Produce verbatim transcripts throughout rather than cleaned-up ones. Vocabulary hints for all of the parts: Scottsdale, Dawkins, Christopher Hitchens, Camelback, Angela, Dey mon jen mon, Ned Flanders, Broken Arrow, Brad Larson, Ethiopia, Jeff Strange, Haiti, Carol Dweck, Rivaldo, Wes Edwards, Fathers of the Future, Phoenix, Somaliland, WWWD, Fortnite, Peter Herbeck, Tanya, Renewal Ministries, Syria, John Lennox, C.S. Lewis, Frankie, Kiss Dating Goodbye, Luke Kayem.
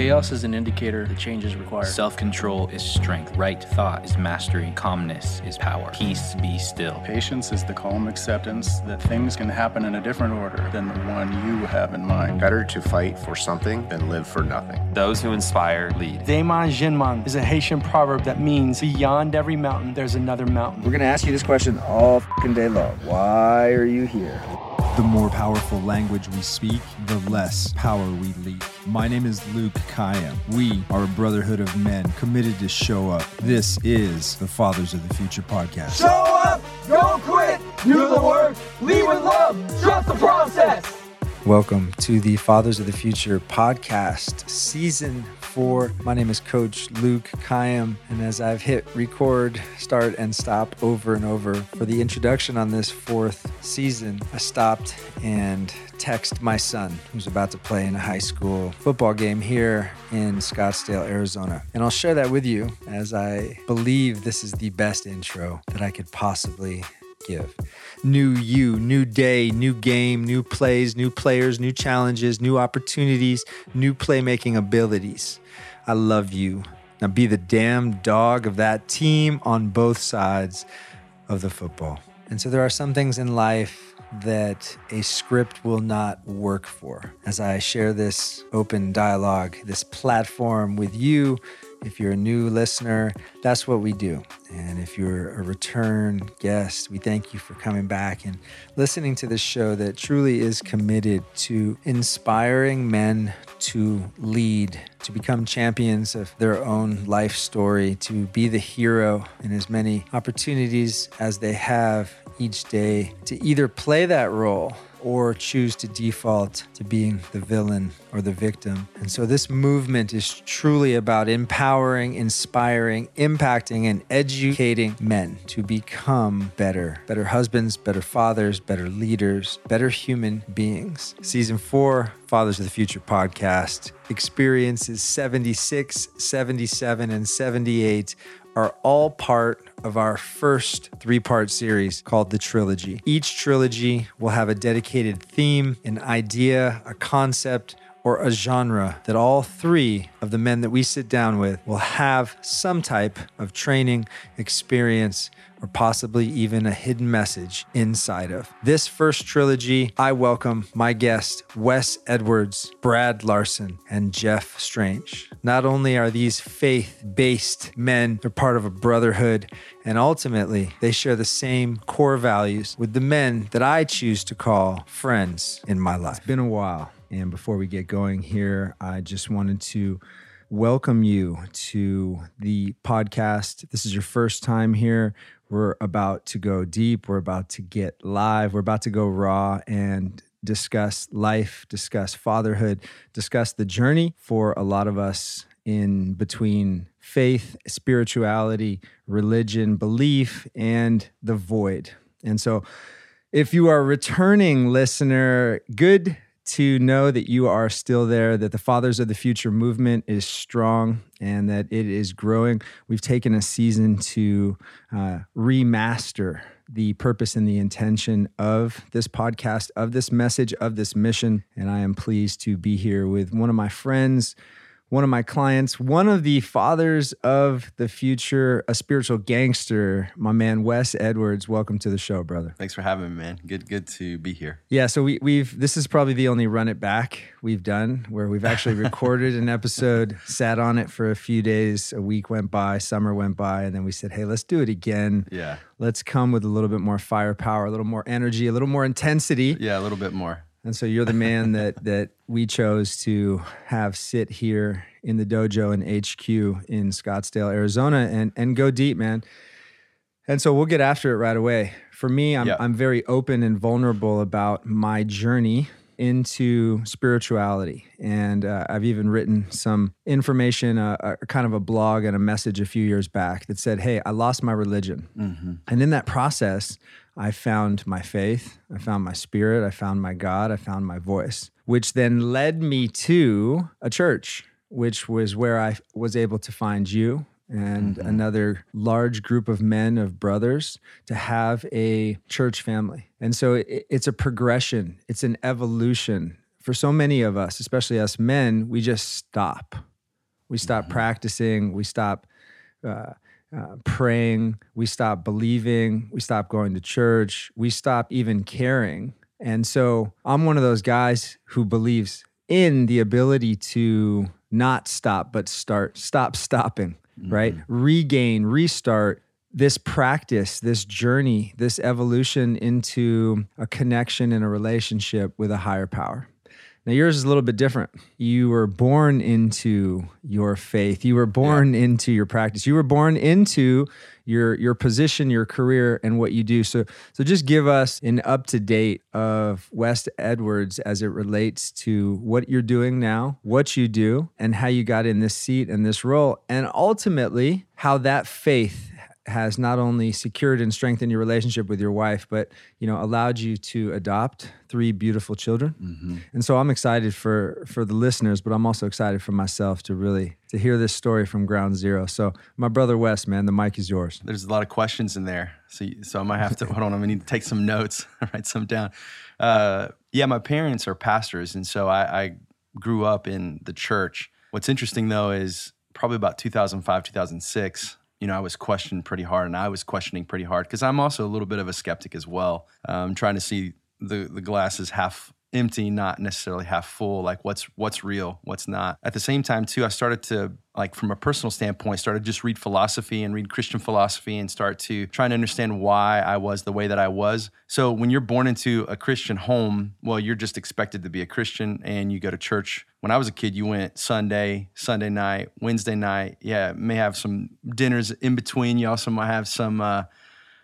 Chaos is an indicator that change is required. Self-control is strength. Right thought is mastery. Calmness is power. Peace, be still. Patience is the calm acceptance that things can happen in a different order than the one you have in mind. Better to fight for something than live for nothing. Those who inspire lead. Dey mon jen mon is a Haitian proverb that means beyond every mountain, there's another mountain. We're going to ask you this question all fucking day long. Why are you here? The more powerful language we speak, the less power we leak. My name is Luke Kayem. We are a brotherhood of men committed to show up. This is the Fathers of the Future podcast. Show up! Don't quit! Do the work! Lead with love! Trust the process! Welcome to the Fathers of the Future podcast, season four. My name is Coach Luke Kayem, and as I've hit record, start, and stop over and over for the introduction on this fourth season, I stopped and texted my son, who's about to play in a high school football game here in Scottsdale, Arizona. And I'll share that with you, as I believe this is the best intro that I could possibly give. New you, new day, new game, new plays, new players, new challenges, new opportunities, new playmaking abilities. I love you. Now be the damn dog of that team on both sides of the football. And so there are some things in life that a script will not work for. As I share this open dialogue, this platform with you, if you're a new listener, that's what we do. And if you're a return guest, we thank you for coming back and listening to this show that truly is committed to inspiring men to lead, to become champions of their own life story, to be the hero in as many opportunities as they have each day, to either play that role or choose to default to being the villain or the victim. And so this movement is truly about empowering, inspiring, impacting, and educating men to become better, better husbands, better fathers, better leaders, better human beings. Season four, Fathers of the Future podcast, experiences seventy-six, seventy-seven, and seventy-eight are all part of our first three-part series called The Trilogy. Each trilogy will have a dedicated theme, an idea, a concept, or a genre that all three of the men that we sit down with will have some type of training, experience, or possibly even a hidden message inside of. This first trilogy, I welcome my guests, Wes Edwards, Brad Larson, and Jeff Strange. Not only are these faith-based men, they're part of a brotherhood, and ultimately, they share the same core values with the men that I choose to call friends in my life. It's been a while, and before we get going here, I just wanted to welcome you to the podcast. This is your first time here. We're about to go deep. We're about to get live. We're about to go raw and discuss life, discuss fatherhood, discuss the journey for a lot of us in between faith, spirituality, religion, belief, and the void. And so if you are a returning listener, good to know that you are still there, that the Fathers of the Future movement is strong and that it is growing. We've taken a season to uh, remaster the purpose and the intention of this podcast, of this message, of this mission. And I am pleased to be here with one of my friends, one of my clients, one of the Fathers of the Future, a spiritual gangster, my man, Wes Edwards. Welcome to the show, brother. Thanks for having me, man. Good good to be here. Yeah, so we, we've this is probably the only run it back we've done where we've actually recorded an episode, sat on it for a few days, a week went by, summer went by, and then we said, hey, let's do it again. Yeah. Let's come with a little bit more firepower, a little more energy, a little more intensity. Yeah, a little bit more. And so you're the man that that we chose to have sit here in the dojo in H Q in Scottsdale, Arizona, and and go deep, man. And so we'll get after it right away. For me, I'm yeah. I'm very open and vulnerable about my journey into spirituality. And uh, I've even written some information, uh, a kind of a blog and a message a few years back that said, hey, I lost my religion. Mm-hmm. And in that process, I found my faith, I found my spirit, I found my God, I found my voice, which then led me to a church, which was where I was able to find you and mm-hmm. another large group of men, of brothers, to have a church family. And so it, it's a progression, it's an evolution. For so many of us, especially us men, we just stop. We stop mm-hmm. practicing. We stop uh, uh, praying. We stop believing. We stop going to church. We stop even caring. And so I'm one of those guys who believes in the ability to not stop, but start, stop stopping, mm-hmm. right? Regain, restart this practice, this journey, this evolution into a connection and a relationship with a higher power. Now, yours is a little bit different. You were born into your faith. You were born yeah. into your practice. You were born into your your position, your career, and what you do. So, so just give us an up-to-date of Wes Edwards as it relates to what you're doing now, what you do, and how you got in this seat and this role, and ultimately how that faith has not only secured and strengthened your relationship with your wife, but, you know, allowed you to adopt three beautiful children. Mm-hmm. And so I'm excited for for the listeners, but I'm also excited for myself to really to hear this story from ground zero. So my brother Wes, man, the mic is yours. There's a lot of questions in there, so so I might have to hold on. I need to take some notes, write some down. Uh, yeah, my parents are pastors, and so I, I grew up in the church. What's interesting though is probably about two thousand five, two thousand six. You know, I was questioned pretty hard, and I was questioning pretty hard because I'm also a little bit of a skeptic as well. I'm um, trying to see the the glass is half empty, not necessarily half full. Like, what's what's real, what's not. At the same time, too, I started to, like, from a personal standpoint, started just read philosophy and read Christian philosophy and start to try and understand why I was the way that I was. So when you're born into a Christian home, well, you're just expected to be a Christian, and you go to church. When I was a kid, you went Sunday, Sunday night, Wednesday night. Yeah, may have some dinners in between. You also might have some uh,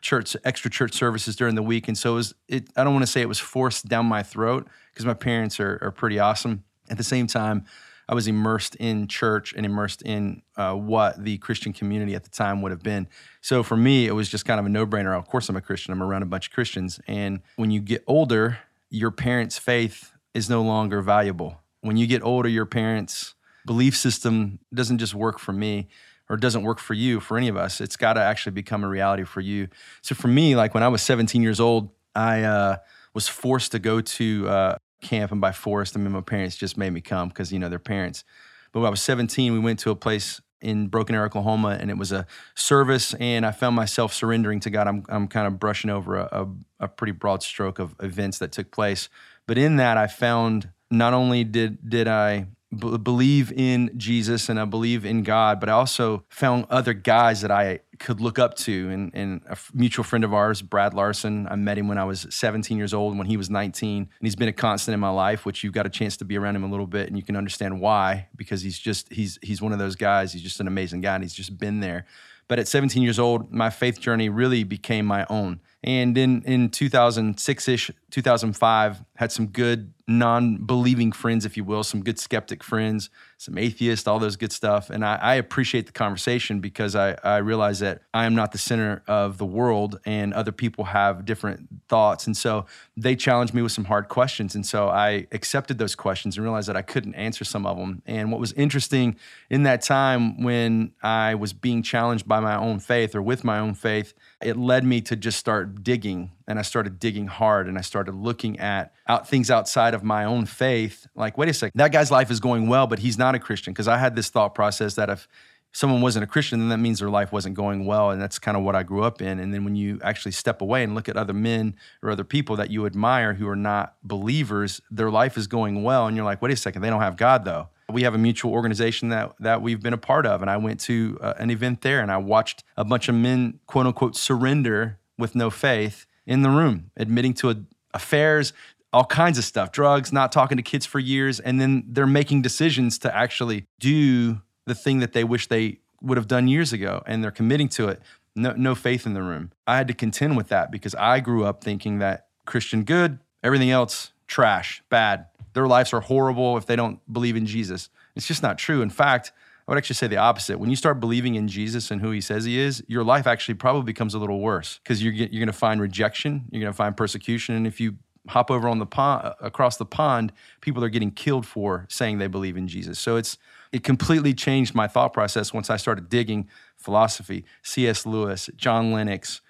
church, extra church services during the week. And so it was, it, I don't want to say it was forced down my throat because my parents are, are pretty awesome. At the same time, I was immersed in church and immersed in uh, what the Christian community at the time would have been. So for me, it was just kind of a no-brainer. Of course, I'm a Christian. I'm around a bunch of Christians. And when you get older, your parents' faith is no longer valuable. When you get older, your parents' belief system doesn't just work for me or doesn't work for you, for any of us. It's got to actually become a reality for you. So for me, like when I was seventeen years old, I uh, was forced to go to uh, camp. And by forced, I mean my parents just made me come because, you know, they're parents. But when I was seventeen, we went to a place in Broken Arrow, Oklahoma, and it was a service, and I found myself surrendering to God. I'm I'm kind of brushing over a, a, a pretty broad stroke of events that took place. But in that, I found... Not only did did I b- believe in Jesus and I believe in God, but I also found other guys that I could look up to. And, and a f- mutual friend of ours, Brad Larson, I met him when I was seventeen years old, when he was nineteen. And he's been a constant in my life, which you've got a chance to be around him a little bit, and you can understand why, because he's just, he's he's one of those guys. He's just an amazing guy, and he's just been there. But at seventeen years old, my faith journey really became my own. And then in two thousand six-ish, two thousand five, had some good non-believing friends, if you will, some good skeptic friends, some atheists, all those good stuff. And I, I appreciate the conversation because I, I realize that I am not the center of the world and other people have different thoughts. And so they challenged me with some hard questions. And so I accepted those questions and realized that I couldn't answer some of them. And what was interesting in that time when I was being challenged by my own faith or with my own faith, it led me to just start digging. And I started digging hard, and I started looking at out things outside of my own faith. Like, wait a second, that guy's life is going well, but he's not a Christian. Because I had this thought process that if someone wasn't a Christian, then that means their life wasn't going well. And that's kind of what I grew up in. And then when you actually step away and look at other men or other people that you admire who are not believers, their life is going well. And you're like, wait a second, they don't have God though. We have a mutual organization that that we've been a part of. And I went to uh, an event there, and I watched a bunch of men, quote unquote, surrender with no faith in the room, admitting to a, affairs, all kinds of stuff, drugs, not talking to kids for years, and then they're making decisions to actually do the thing that they wish they would have done years ago, and they're committing to it. No, no faith in the room. I had to contend with that because I grew up thinking that Christian good, everything else trash, bad. Their lives are horrible if they don't believe in Jesus. It's just not true. In fact, I would actually say the opposite. When you start believing in Jesus and who he says he is, your life actually probably becomes a little worse because you're you're going to find rejection, you're going to find persecution, and if you hop over on the pond, across the pond, people are getting killed for saying they believe in Jesus. So it's it completely changed my thought process once I started digging philosophy, C S Lewis, John Lennox,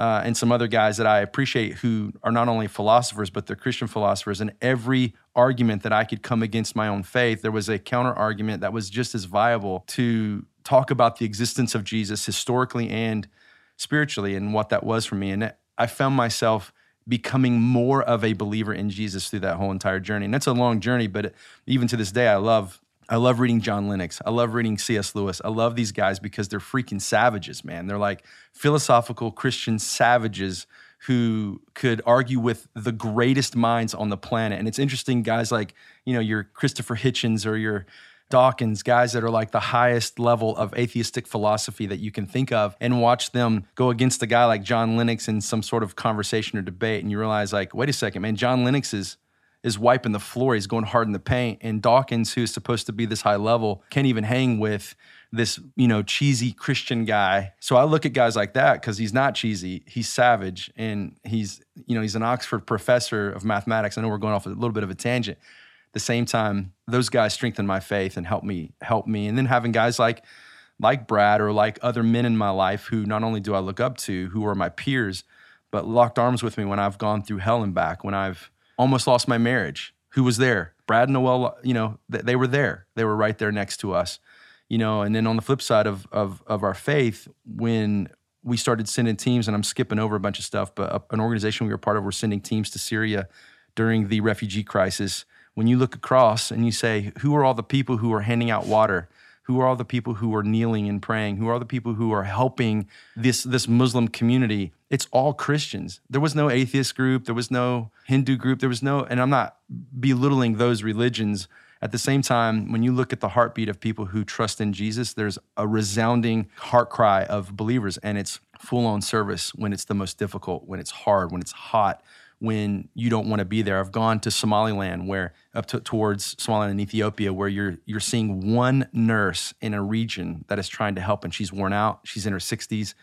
uh, and some other guys that I appreciate who are not only philosophers, but they're Christian philosophers. And every argument that I could come against my own faith, there was a counter argument that was just as viable to talk about the existence of Jesus historically and spiritually and what that was for me. And I found myself becoming more of a believer in Jesus through that whole entire journey. And that's a long journey, but even to this day, I love I love reading John Lennox. I love reading C S. Lewis. I love these guys because they're freaking savages, man. They're like philosophical Christian savages who could argue with the greatest minds on the planet. And it's interesting, guys like, you know, your Christopher Hitchens or your Dawkins, guys that are like the highest level of atheistic philosophy that you can think of, and watch them go against a guy like John Lennox in some sort of conversation or debate. And you realize like, wait a second, man, John Lennox is, is wiping the floor. He's going hard in the paint. And Dawkins, who's supposed to be this high level, can't even hang with this, you know, cheesy Christian guy. So I look at guys like that because he's not cheesy. He's savage. And he's, you know, he's an Oxford professor of mathematics. I know we're going off a little bit of a tangent. At the same time, those guys strengthen my faith and help me, help me. And then having guys like, like Brad or like other men in my life who not only do I look up to, who are my peers, but locked arms with me when I've gone through hell and back, when I've almost lost my marriage. Who was there? Brad and Noel, you know, th- they were there. They were right there next to us, you know. And then on the flip side of, of, of our faith, when we started sending teams, and I'm skipping over a bunch of stuff, but a, an organization we were part of were sending teams to Syria during the refugee crisis. When you look across and you say, who are all the people who are handing out water? Who are all the people who are kneeling and praying? Who are the people who are helping this, this Muslim community? It's all Christians. There was no atheist group. There was no Hindu group. There was no, and I'm not belittling those religions. At the same time, when you look at the heartbeat of people who trust in Jesus, there's a resounding heart cry of believers, and it's full-on service when it's the most difficult, when it's hard, when it's hot, when you don't want to be there. I've gone to Somaliland, where up to, towards Somaliland and Ethiopia, where you're you're seeing one nurse in a region that is trying to help, and she's worn out. She's in her sixties.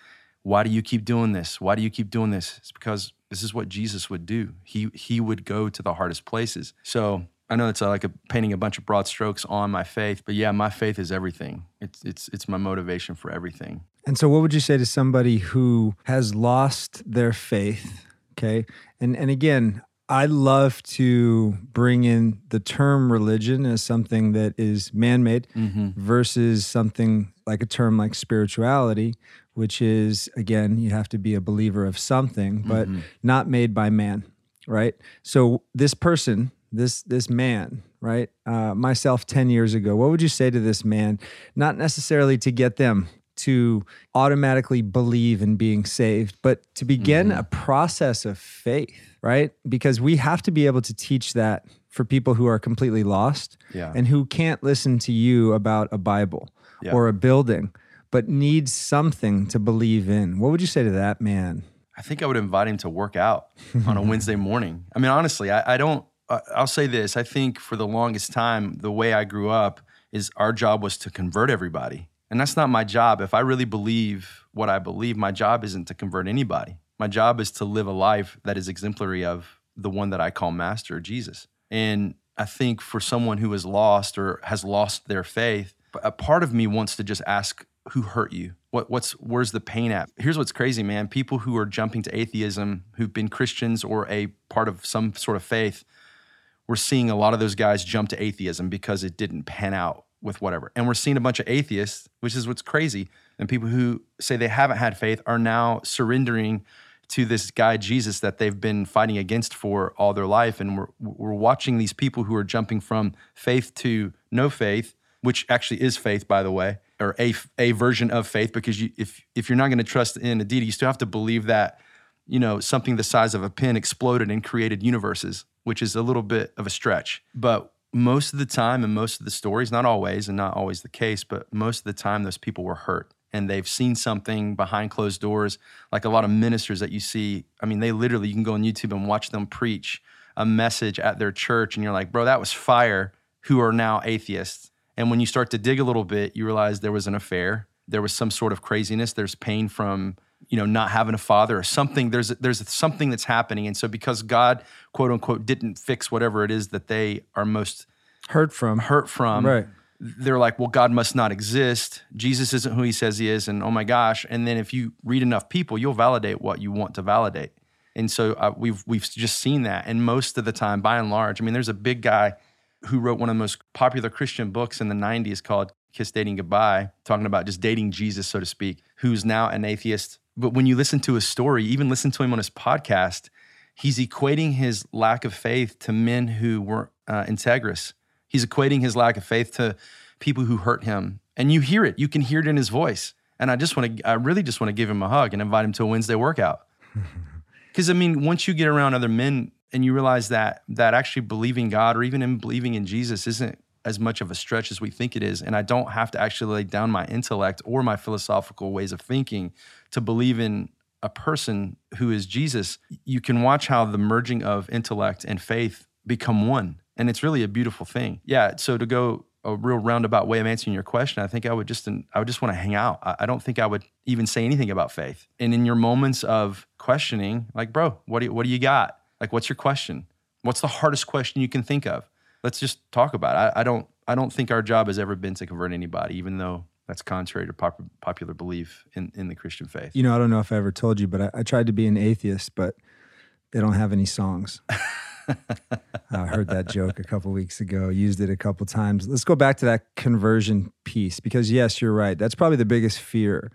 Why do you keep doing this? Why do you keep doing this? It's because this is what Jesus would do. He he would go to the hardest places. So I know it's like a, painting a bunch of broad strokes on my faith, but yeah, my faith is everything. It's it's it's my motivation for everything. And so, what would you say to somebody who has lost their faith? Okay. And and again, I love to bring in the term religion as something that is man-made mm-hmm. versus something like a term like spirituality, which is, again, you have to be a believer of something, but mm-hmm. not made by man, right? So this person, this this man, right, uh, myself ten years ago, what would you say to this man? Not necessarily to get them to automatically believe in being saved, but to begin mm-hmm. a process of faith, right? Because we have to be able to teach that for people who are completely lost yeah. and who can't listen to you about a Bible yeah. or a building, but need something to believe in. What would you say to that man? I think I would invite him to work out on a Wednesday morning. I mean, honestly, I, I don't, I, I'll say this. I think for the longest time, the way I grew up is our job was to convert everybody. And that's not my job. If I really believe what I believe, my job isn't to convert anybody. My job is to live a life that is exemplary of the one that I call Master, Jesus. And I think for someone who is lost or has lost their faith, a part of me wants to just ask, who hurt you? What, what's, where's the pain at? Here's what's crazy, man. People who are jumping to atheism, who've been Christians or a part of some sort of faith, we're seeing a lot of those guys jump to atheism because it didn't pan out with whatever. And we're seeing a bunch of atheists, which is what's crazy. And people who say they haven't had faith are now surrendering to this guy, Jesus, that they've been fighting against for all their life. And we're we're watching these people who are jumping from faith to no faith, which actually is faith, by the way, or a, a version of faith, because you, if, if you're not going to trust in a deity, you still have to believe that, you know, something the size of a pin exploded and created universes, which is a little bit of a stretch. But most of the time and most of the stories, not always and not always the case, but most of the time those people were hurt and they've seen something behind closed doors. Like a lot of ministers that you see, I mean, they literally, you can go on YouTube and watch them preach a message at their church and you're like, bro, that was fire, who are now atheists. And when you start to dig a little bit, you realize there was an affair. There was some sort of craziness. There's pain from, you know, not having a father or something. There's there's something that's happening. And so because God, quote unquote, didn't fix whatever it is that they are most hurt from, hurt from, right. they're like, well, God must not exist. Jesus isn't who he says he is. And oh my gosh. And then if you read enough people, you'll validate what you want to validate. And so uh, we've we've just seen that. And most of the time, by and large, I mean, there's a big guy who wrote one of the most popular Christian books in the nineties called Kiss Dating Goodbye, talking about just dating Jesus, so to speak, who's now an atheist. But when you listen to his story, even listen to him on his podcast, he's equating his lack of faith to men who weren't uh, integrous. He's equating his lack of faith to people who hurt him. And you hear it. You can hear it in his voice. And I just want to, I really just want to give him a hug and invite him to a Wednesday workout. Because, I mean, once you get around other men and you realize that that actually believing God or even in believing in Jesus isn't as much of a stretch as we think it is, and I don't have to actually lay down my intellect or my philosophical ways of thinking to believe in a person who is Jesus, you can watch how the merging of intellect and faith become one. And it's really a beautiful thing. Yeah, so to go a real roundabout way of answering your question, I think I would just I would just want to hang out. I don't think I would even say anything about faith. And in your moments of questioning, like, bro, what do you, what do you got? Like, what's your question? What's the hardest question you can think of? Let's just talk about it. I, I don't I don't think our job has ever been to convert anybody, even though that's contrary to pop, popular belief in, in the Christian faith. You know, I don't know if I ever told you, but I, I tried to be an atheist, but they don't have any songs. I heard that joke a couple weeks ago, used it a couple times. Let's go back to that conversion piece, because yes, you're right. That's probably the biggest fear,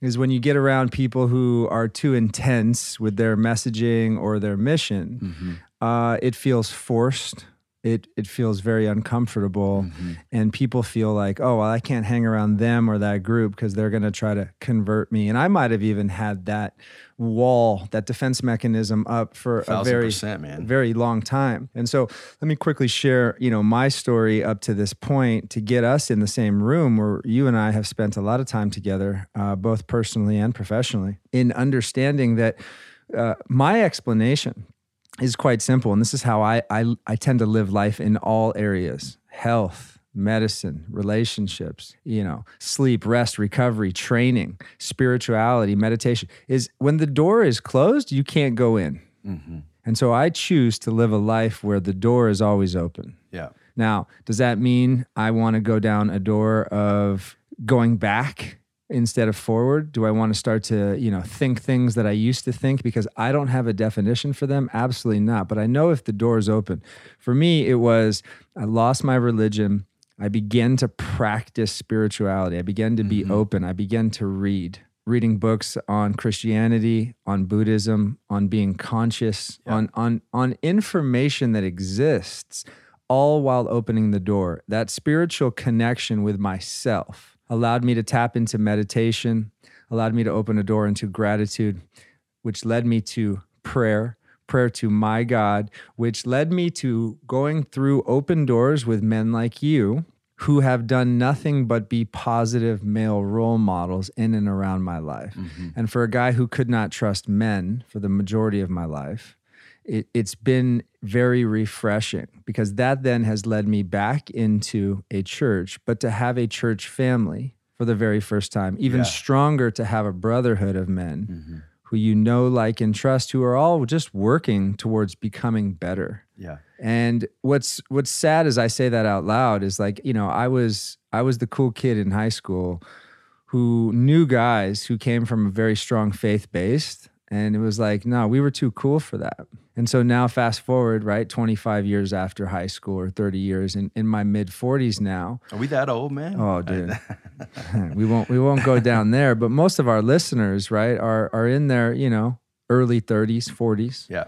is when you get around people who are too intense with their messaging or their mission, mm-hmm. uh, it feels forced. It it feels very uncomfortable, mm-hmm. and people feel like, oh, well, I can't hang around them or that group because they're going to try to convert me. And I might have even had that wall, that defense mechanism up for a, a very, man. very long time. And so let me quickly share, you know, my story up to this point to get us in the same room where you and I have spent a lot of time together, uh, both personally and professionally, in understanding that uh, my explanation is quite simple. And this is how I, I I tend to live life in all areas: health, medicine, relationships, you know, sleep, rest, recovery, training, spirituality, meditation. Is when the door is closed, you can't go in. Mm-hmm. And so I choose to live a life where the door is always open. Yeah. Now, does that mean I want to go down a door of going back instead of forward? Do I want to start to, you know, think things that I used to think because I don't have a definition for them? Absolutely not. But I know if the door is open. For me, it was, I lost my religion. I began to practice spirituality. I began to be mm-hmm. open. I began to read, reading books on Christianity, on Buddhism, on being conscious, yeah. on, on, on information that exists, all while opening the door. That spiritual connection with myself allowed me to tap into meditation, allowed me to open a door into gratitude, which led me to prayer, prayer to my God, which led me to going through open doors with men like you who have done nothing but be positive male role models in and around my life. Mm-hmm. And for a guy who could not trust men for the majority of my life, It, it's been very refreshing, because that then has led me back into a church, but to have a church family for the very first time, even yeah. stronger to have a brotherhood of men mm-hmm. who you know, like, and trust, who are all just working towards becoming better. Yeah. And what's what's sad as I say that out loud is, like, you know, I was I was the cool kid in high school who knew guys who came from a very strong faith-based. And it was like, no, we were too cool for that. And so now fast forward, right, twenty-five years after high school, or thirty years, in, in my mid-forties now. Are we that old, man? Oh, dude. we won't we won't go down there. But most of our listeners, right, are are in their, you know, early thirties, forties. Yeah.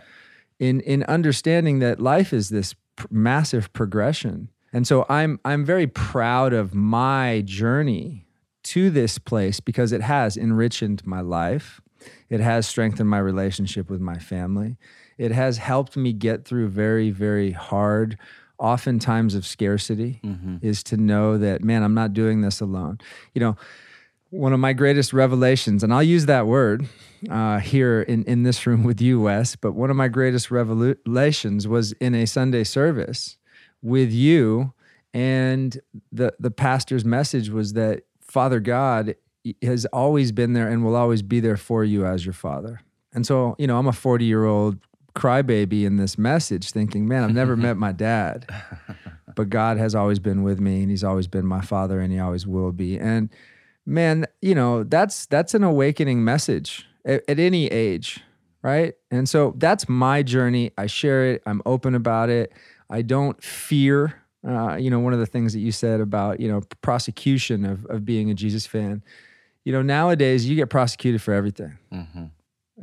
In in understanding that life is this pr- massive progression. And so I'm I'm very proud of my journey to this place, because it has enriched my life. It has strengthened my relationship with my family. It has helped me get through very, very hard, often times of scarcity, mm-hmm. is to know that, man, I'm not doing this alone. You know, one of my greatest revelations, and I'll use that word uh, here in, in this room with you, Wes, but one of my greatest revelations was in a Sunday service with you, and the the pastor's message was that Father God has always been there and will always be there for you as your father. And so, you know, I'm a forty-year-old crybaby in this message thinking, man, I've never met my dad. But God has always been with me, and he's always been my father, and he always will be. And man, you know, that's that's an awakening message at, at any age, right? And so that's my journey. I share it. I'm open about it. I don't fear, uh, you know, one of the things that you said about, you know, prosecution of, of being a Jesus fan. You know, nowadays you get prosecuted for everything. Mm-hmm.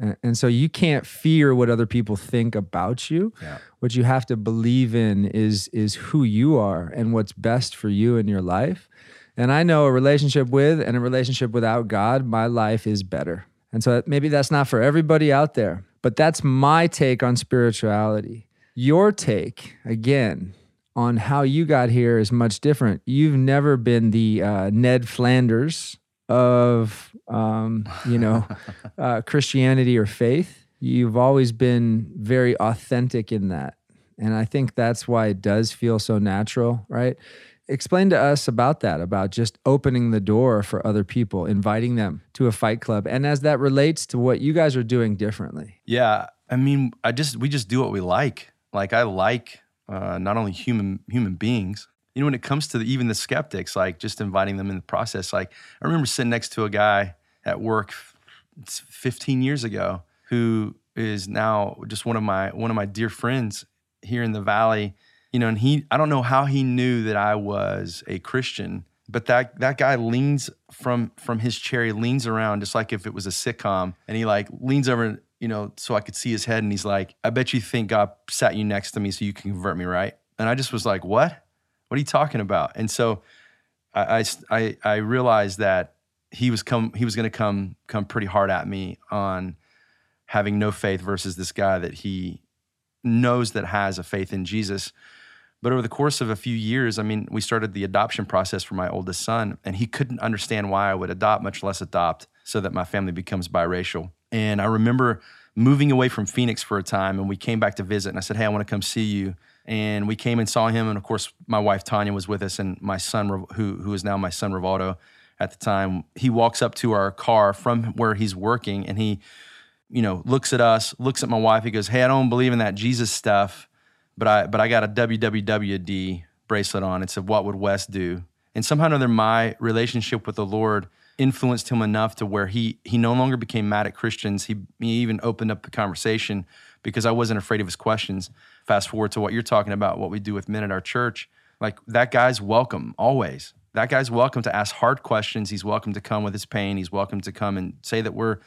And, and so you can't fear what other people think about you. Yeah. What you have to believe in is is who you are and what's best for you in your life. And I know a relationship with and a relationship without God, my life is better. And so maybe that's not for everybody out there, but that's my take on spirituality. Your take, again, on how you got here is much different. You've never been the uh, Ned Flanders of, um, you know, uh, Christianity or faith. You've always been very authentic in that. And I think that's why it does feel so natural, right? Explain to us about that, about just opening the door for other people, inviting them to a fight club, and as that relates to what you guys are doing differently. Yeah, I mean, I just we just do what we like. Like I like uh, not only human human beings. You know, when it comes to the, even the skeptics, like just inviting them in the process. Like I remember sitting next to a guy at work fifteen years ago who is now just one of my one of my dear friends here in the Valley. You know, and he, I don't know how he knew that I was a Christian, but that that guy leans from from his chair, he leans around just like if it was a sitcom, and he like leans over, you know, so I could see his head, and he's like, I bet you think God sat you next to me so you can convert me, right? And I just was like, what? What are you talking about? And so I I I realized that he was come he was gonna come come pretty hard at me on having no faith versus this guy that he knows that has a faith in Jesus. But over the course of a few years, I mean, we started the adoption process for my oldest son, and he couldn't understand why I would adopt, much less adopt, so that my family becomes biracial. And I remember moving away from Phoenix for a time, and we came back to visit, and I said, hey, I want to come see you. And we came and saw him, and of course, my wife Tanya was with us, and my son, who who is now my son Rivaldo at the time, he walks up to our car from where he's working, and he, you know, looks at us, looks at my wife, he goes, hey, I don't believe in that Jesus stuff, but I but I got a W W W D bracelet on. It said, what would Wes do? And somehow or another, my relationship with the Lord influenced him enough to where he he no longer became mad at Christians. He, he even opened up the conversation because I wasn't afraid of his questions. Fast forward to what you're talking about, what we do with men at our church. Like, that guy's welcome, always. That guy's welcome to ask hard questions. He's welcome to come with his pain. He's welcome to come and say that we're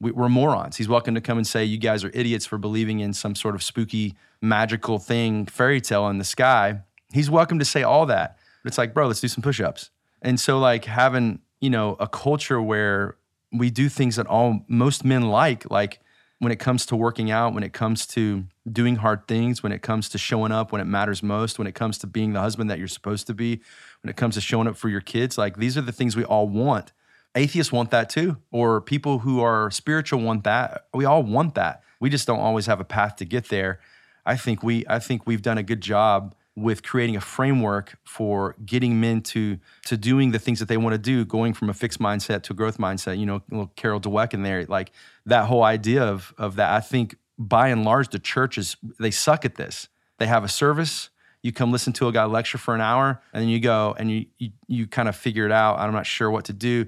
We're morons. He's welcome to come and say, you guys are idiots for believing in some sort of spooky, magical thing, fairy tale in the sky. He's welcome to say all that. But it's like, bro, let's do some push-ups. And so like having, you know, a culture where we do things that all most men like, like when it comes to working out, when it comes to doing hard things, when it comes to showing up when it matters most, when it comes to being the husband that you're supposed to be, when it comes to showing up for your kids, like these are the things we all want. Atheists want that too, or people who are spiritual want that. We all want that. We just don't always have a path to get there. I think we, I think we've done a good job with creating a framework for getting men to to doing the things that they want to do, going from a fixed mindset to a growth mindset. You know, little Carol Dweck in there, like that whole idea of of that. I think by and large, the churches, they suck at this. They have a service. You come listen to a guy lecture for an hour, and then you go and you you, you kind of figure it out. I'm not sure what to do.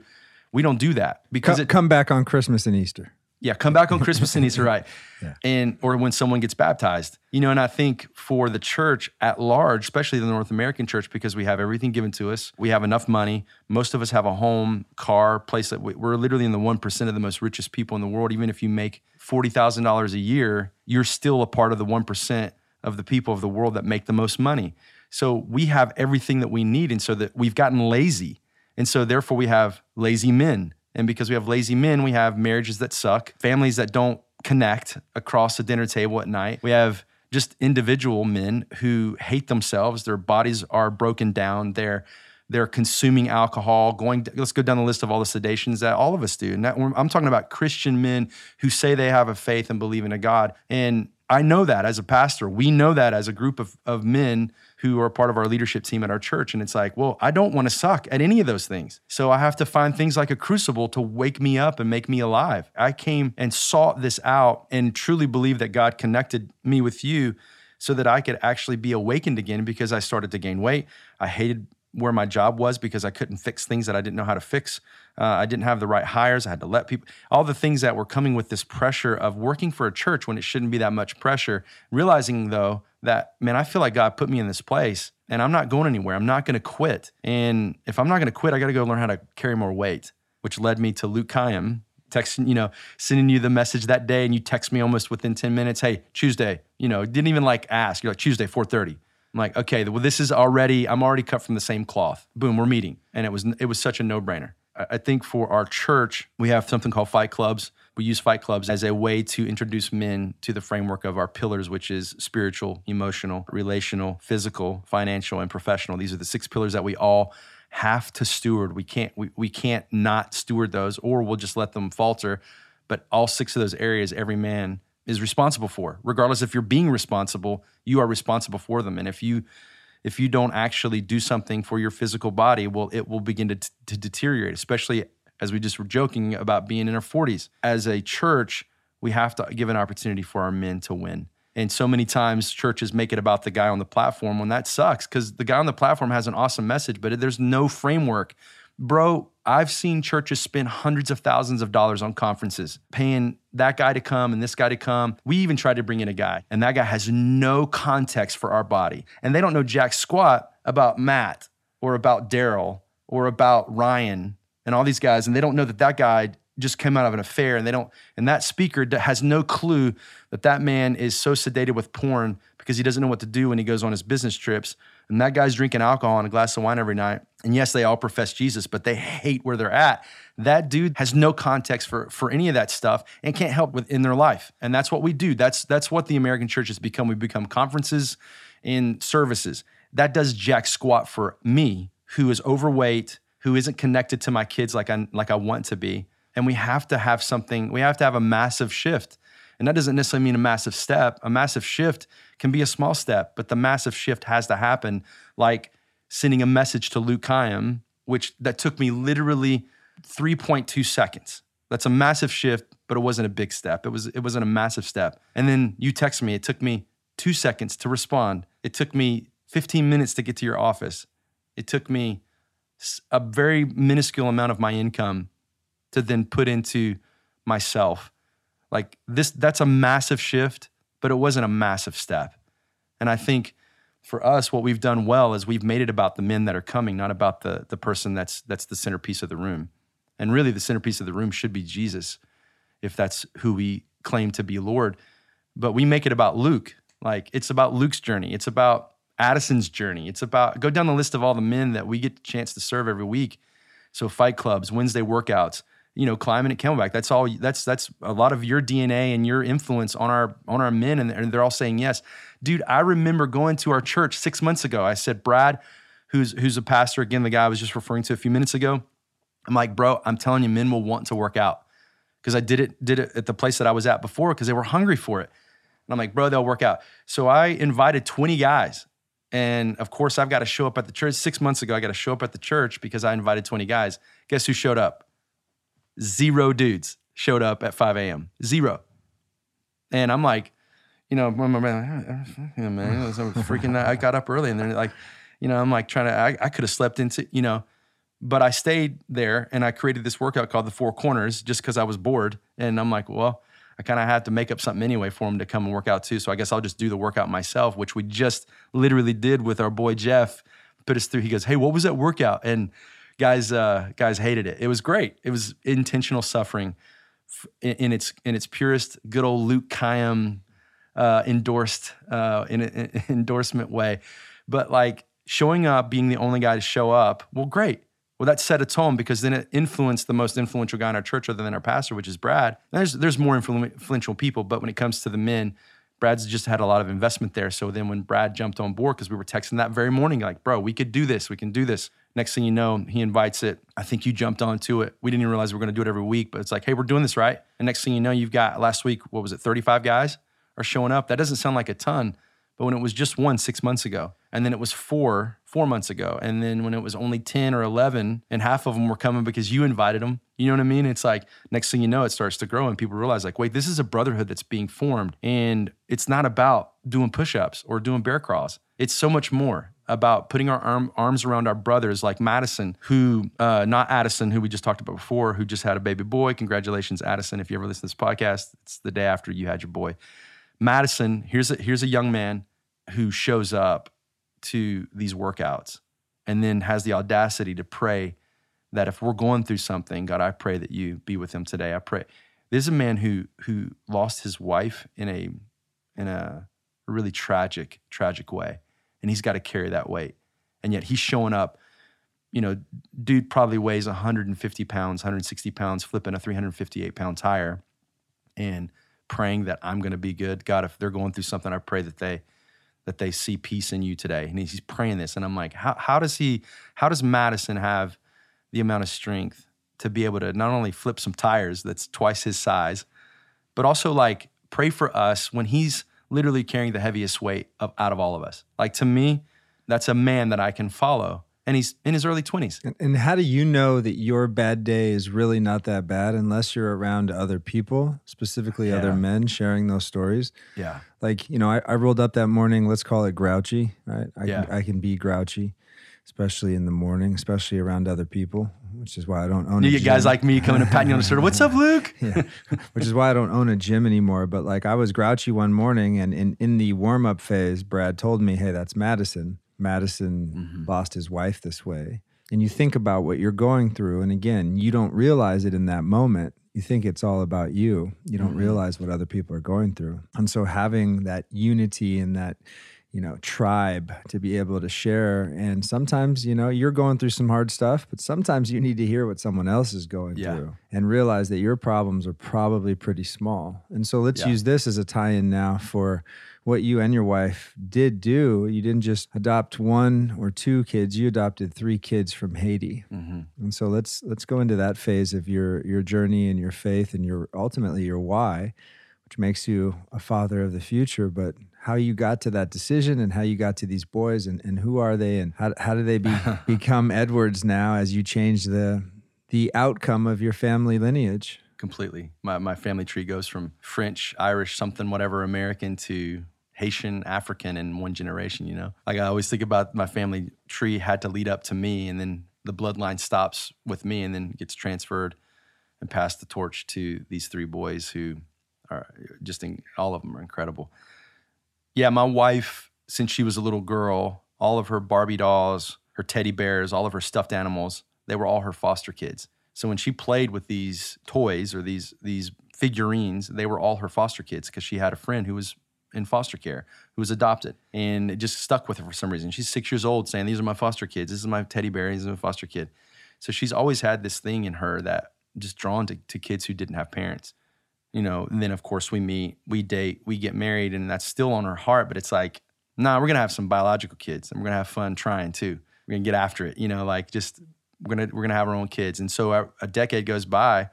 We don't do that because come, it come back on Christmas and Easter. Yeah, come back on Christmas and Easter, right? Yeah. And or when someone gets baptized, you know. And I think for the church at large, especially the North American church, because we have everything given to us, we have enough money. Most of us have a home, car, place. That we, we're literally in the one percent of the most richest people in the world. Even if you make forty thousand dollars a year, you're still a part of the one percent of the people of the world that make the most money. So we have everything that we need, and so that we've gotten lazy. And so therefore we have lazy men. And because we have lazy men, we have marriages that suck, families that don't connect across the dinner table at night. We have just individual men who hate themselves. Their bodies are broken down. They're, they're consuming alcohol, going, to, let's go down the list of all the sedations that all of us do. And that, I'm talking about Christian men who say they have a faith and believe in a God. And I know that as a pastor, we know that as a group of, of men who are part of our leadership team at our church. And it's like, well, I don't want to suck at any of those things. So I have to find things like a crucible to wake me up and make me alive. I came and sought this out and truly believe that God connected me with you so that I could actually be awakened again, because I started to gain weight. I hated where my job was because I couldn't fix things that I didn't know how to fix. Uh, I didn't have the right hires. I had to let people, all the things that were coming with this pressure of working for a church when it shouldn't be that much pressure. Realizing though that, man, I feel like God put me in this place and I'm not going anywhere. I'm not going to quit. And if I'm not going to quit, I got to go learn how to carry more weight, which led me to Luke Kayem, texting, you know, sending you the message that day. And you text me almost within ten minutes. Hey, Tuesday, you know, didn't even like ask. You're like, Tuesday, four thirty. I'm like, okay, well, this is already, I'm already cut from the same cloth. Boom, we're meeting. And it was it was such a no-brainer. I think for our church, we have something called Fight Clubs. We use Fight Clubs as a way to introduce men to the framework of our pillars, which is spiritual, emotional, relational, physical, financial, and professional. These are the six pillars that we all have to steward. We can't we, we can't not steward those, or we'll just let them falter. But all six of those areas, every man is responsible for. Regardless if you're being responsible, you are responsible for them. And if you if you don't actually do something for your physical body, well, it will begin to, to deteriorate, especially as we just were joking about being in our forties. As a church, we have to give an opportunity for our men to win. And so many times churches make it about the guy on the platform, when that sucks, because the guy on the platform has an awesome message, but there's no framework. Bro, I've seen churches spend hundreds of thousands of dollars on conferences, paying that guy to come and this guy to come. We even tried to bring in a guy, and that guy has no context for our body. And they don't know jack squat about Matt or about Daryl or about Ryan and all these guys. And they don't know that that guy just came out of an affair, and they don't, and that speaker has no clue that that man is so sedated with porn because he doesn't know what to do when he goes on his business trips. And that guy's drinking alcohol and a glass of wine every night. And yes, they all profess Jesus, but they hate where they're at. That dude has no context for, for any of that stuff and can't help within their life. And that's what we do. That's that's what the American church has become. We've become conferences and services. That does jack squat for me, who is overweight, who isn't connected to my kids like I, like I want to be. And we have to have something, we have to have a massive shift. And that doesn't necessarily mean a massive step. A massive shift can be a small step, but the massive shift has to happen, like sending a message to Luke Kayem, which that took me literally three point two seconds. That's a massive shift, but it wasn't a big step. It was, it wasn't a massive step. And then you text me. It took me two seconds to respond. It took me fifteen minutes to get to your office. It took me a very minuscule amount of my income to then put into myself. Like this, that's a massive shift, but it wasn't a massive step. And I think for us, what we've done well is we've made it about the men that are coming, not about the, the person that's that's the centerpiece of the room. And really the centerpiece of the room should be Jesus, if that's who we claim to be Lord. But we make it about Luke. Like it's about Luke's journey. It's about Addison's journey. It's about, go down the list of all the men that we get the chance to serve every week. So Fight Clubs, Wednesday workouts, you know, climbing at Camelback. That's all. That's that's a lot of your D N A and your influence on our on our men, and, and they're all saying yes, dude. I remember going to our church six months ago. I said, Brad, who's who's a pastor again, the guy I was just referring to a few minutes ago. I'm like, bro, I'm telling you, men will want to work out, because I did it did it at the place that I was at before because they were hungry for it. And I'm like, bro, they'll work out. So I invited twenty guys, and of course I've got to show up at the church. Six months ago, I got to show up at the church because I invited twenty guys. Guess who showed up? Zero dudes showed up at five a.m. Zero. And I'm like, you know, man, I was freaking out. I got up early, and they're like, you know, I'm like trying to, I, I could have slept into, you know, but I stayed there and I created this workout called the Four Corners just because I was bored. And I'm like, well, I kind of had to make up something anyway for them to come and work out too. So I guess I'll just do the workout myself, which we just literally did with our boy Jeff. Put us through. He goes, hey, what was that workout? And Guys, uh, guys hated it. It was great. It was intentional suffering in, in its in its purest, good old Luke Kayem uh, endorsed uh, in, in endorsement way. But like showing up, being the only guy to show up, well, great. Well, that set a tone, because then it influenced the most influential guy in our church, other than our pastor, which is Brad. And there's there's more influential people, but when it comes to the men, Brad's just had a lot of investment there. So then when Brad jumped on board, because we were texting that very morning, like, bro, we could do this. We can do this. Next thing you know, he invites it. I think you jumped onto it. We didn't even realize we were going to do it every week, but it's like, hey, we're doing this, right? And next thing you know, you've got, last week, what was it, thirty-five guys are showing up. That doesn't sound like a ton, but when it was just one six months ago, and then it was four four months ago. And then when it was only ten or eleven and half of them were coming because you invited them, you know what I mean? It's like, next thing you know, it starts to grow and people realize like, wait, this is a brotherhood that's being formed. And it's not about doing push-ups or doing bear crawls. It's so much more about putting our arm, arms around our brothers like Madison, who, uh, not Addison, who we just talked about before, who just had a baby boy. Congratulations, Addison. If you ever listen to this podcast, it's the day after you had your boy. Madison, here's a, here's a young man who shows up to these workouts and then has the audacity to pray that if we're going through something, God, I pray that you be with him today. I pray. There's a man who who lost his wife in a in a really tragic, tragic way. And he's got to carry that weight. And yet he's showing up, you know, dude probably weighs one hundred fifty pounds, one hundred sixty pounds, flipping a three hundred fifty-eight pound tire and praying that I'm going to be good. God, if they're going through something, I pray that they that they see peace in you today. And he's praying this. And I'm like, how, how does he, how does Madison have the amount of strength to be able to not only flip some tires that's twice his size, but also like pray for us when he's literally carrying the heaviest weight of, out of all of us. Like, to me, that's a man that I can follow. And he's in his early twenties. And, and how do you know that your bad day is really not that bad unless you're around other people, specifically yeah. other men sharing those stories? Yeah. Like, you know, I, I rolled up that morning, let's call it grouchy, right? I, yeah. can, I can be grouchy, especially in the morning, especially around other people, which is why I don't own you a gym. You guys like me coming and patting you on the shoulder, what's up, Luke? Yeah, which is why I don't own a gym anymore. But like, I was grouchy one morning, and in, in the warm-up phase, Brad told me, hey, that's Madison. Madison mm-hmm. lost his wife this way. And you think about what you're going through. And again, you don't realize it in that moment. You think it's all about you. You don't mm-hmm. realize what other people are going through. And so having that unity and that, you know, tribe to be able to share. And sometimes, you know, you're going through some hard stuff, but sometimes you need to hear what someone else is going yeah. through and realize that your problems are probably pretty small. And so let's yeah. use this as a tie-in now for what you and your wife did do. You didn't just adopt one or two kids, you adopted three kids from Haiti. Mm-hmm. And so let's let's go into that phase of your your journey and your faith and your ultimately your why, which makes you a father of the future, but how you got to that decision and how you got to these boys and, and who are they and how how do they be, become Edwards now as you change the the outcome of your family lineage? Completely. My my family tree goes from French, Irish, something, whatever, American to Haitian, African in one generation, you know? Like, I always think about my family tree had to lead up to me, and then the bloodline stops with me and then gets transferred and passed the torch to these three boys who are just, in, all of them are incredible. Yeah, my wife, since she was a little girl, all of her Barbie dolls, her teddy bears, all of her stuffed animals, they were all her foster kids. So when she played with these toys or these these figurines, they were all her foster kids because she had a friend who was in foster care, who was adopted. And it just stuck with her for some reason. She's six years old saying, these are my foster kids. This is my teddy bear. This is my foster kid. So she's always had this thing in her that just drawn to, to kids who didn't have parents. You know, and then of course we meet, we date, we get married, and that's still on her heart, but it's like, nah, we're gonna have some biological kids and we're gonna have fun trying too. We're gonna get after it, you know, like just, we're gonna we're gonna have our own kids. And so a, a decade goes by,